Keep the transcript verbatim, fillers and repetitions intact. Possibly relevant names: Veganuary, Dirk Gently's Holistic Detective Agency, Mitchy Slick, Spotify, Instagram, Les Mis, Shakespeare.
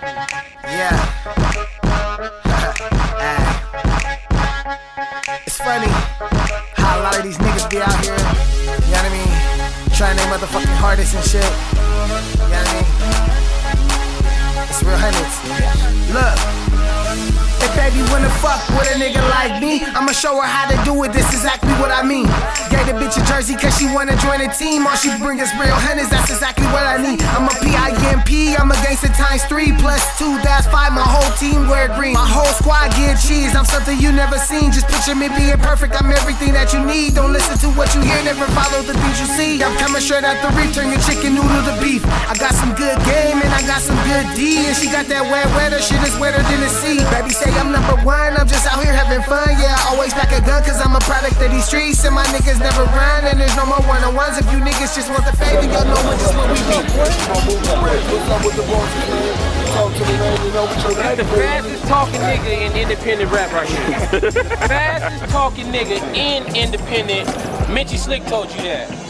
Yeah. It's funny how a lot of these niggas be out here, you know what I mean, trying their motherfucking hardest and shit, you know what I mean? It's Real Hunnits. Look. If baby wanna fuck with a nigga like me, I'ma show her how to do it, this is exactly what I mean. Gave the bitch a jersey cause she wanna join a team. All she bring is Real Hunters, that's exactly what I need. I'm a P I M P, I'm a gangster times three plus two, that's five, my whole team wear green. My whole squad get cheese, I'm something you never seen. Just picture me being perfect, I'm everything that you need. Don't listen to what you hear, never follow the things you see. I'm coming straight out the reef, turn your chicken noodle to beef. I got some good game and I got some good D, and she got that wet weather, shit is wetter than the sea. Baby say I'm number one, I'm just out here having fun. Yeah, I always back a gun cause I'm a product of these streets, and my niggas never run, and there's no more one-on-ones. If you niggas just want the favor, y'all know what just what we do. That's the fastest talking nigga in independent rap right here. Fastest talking nigga in independent. Mitchy Slick told you that.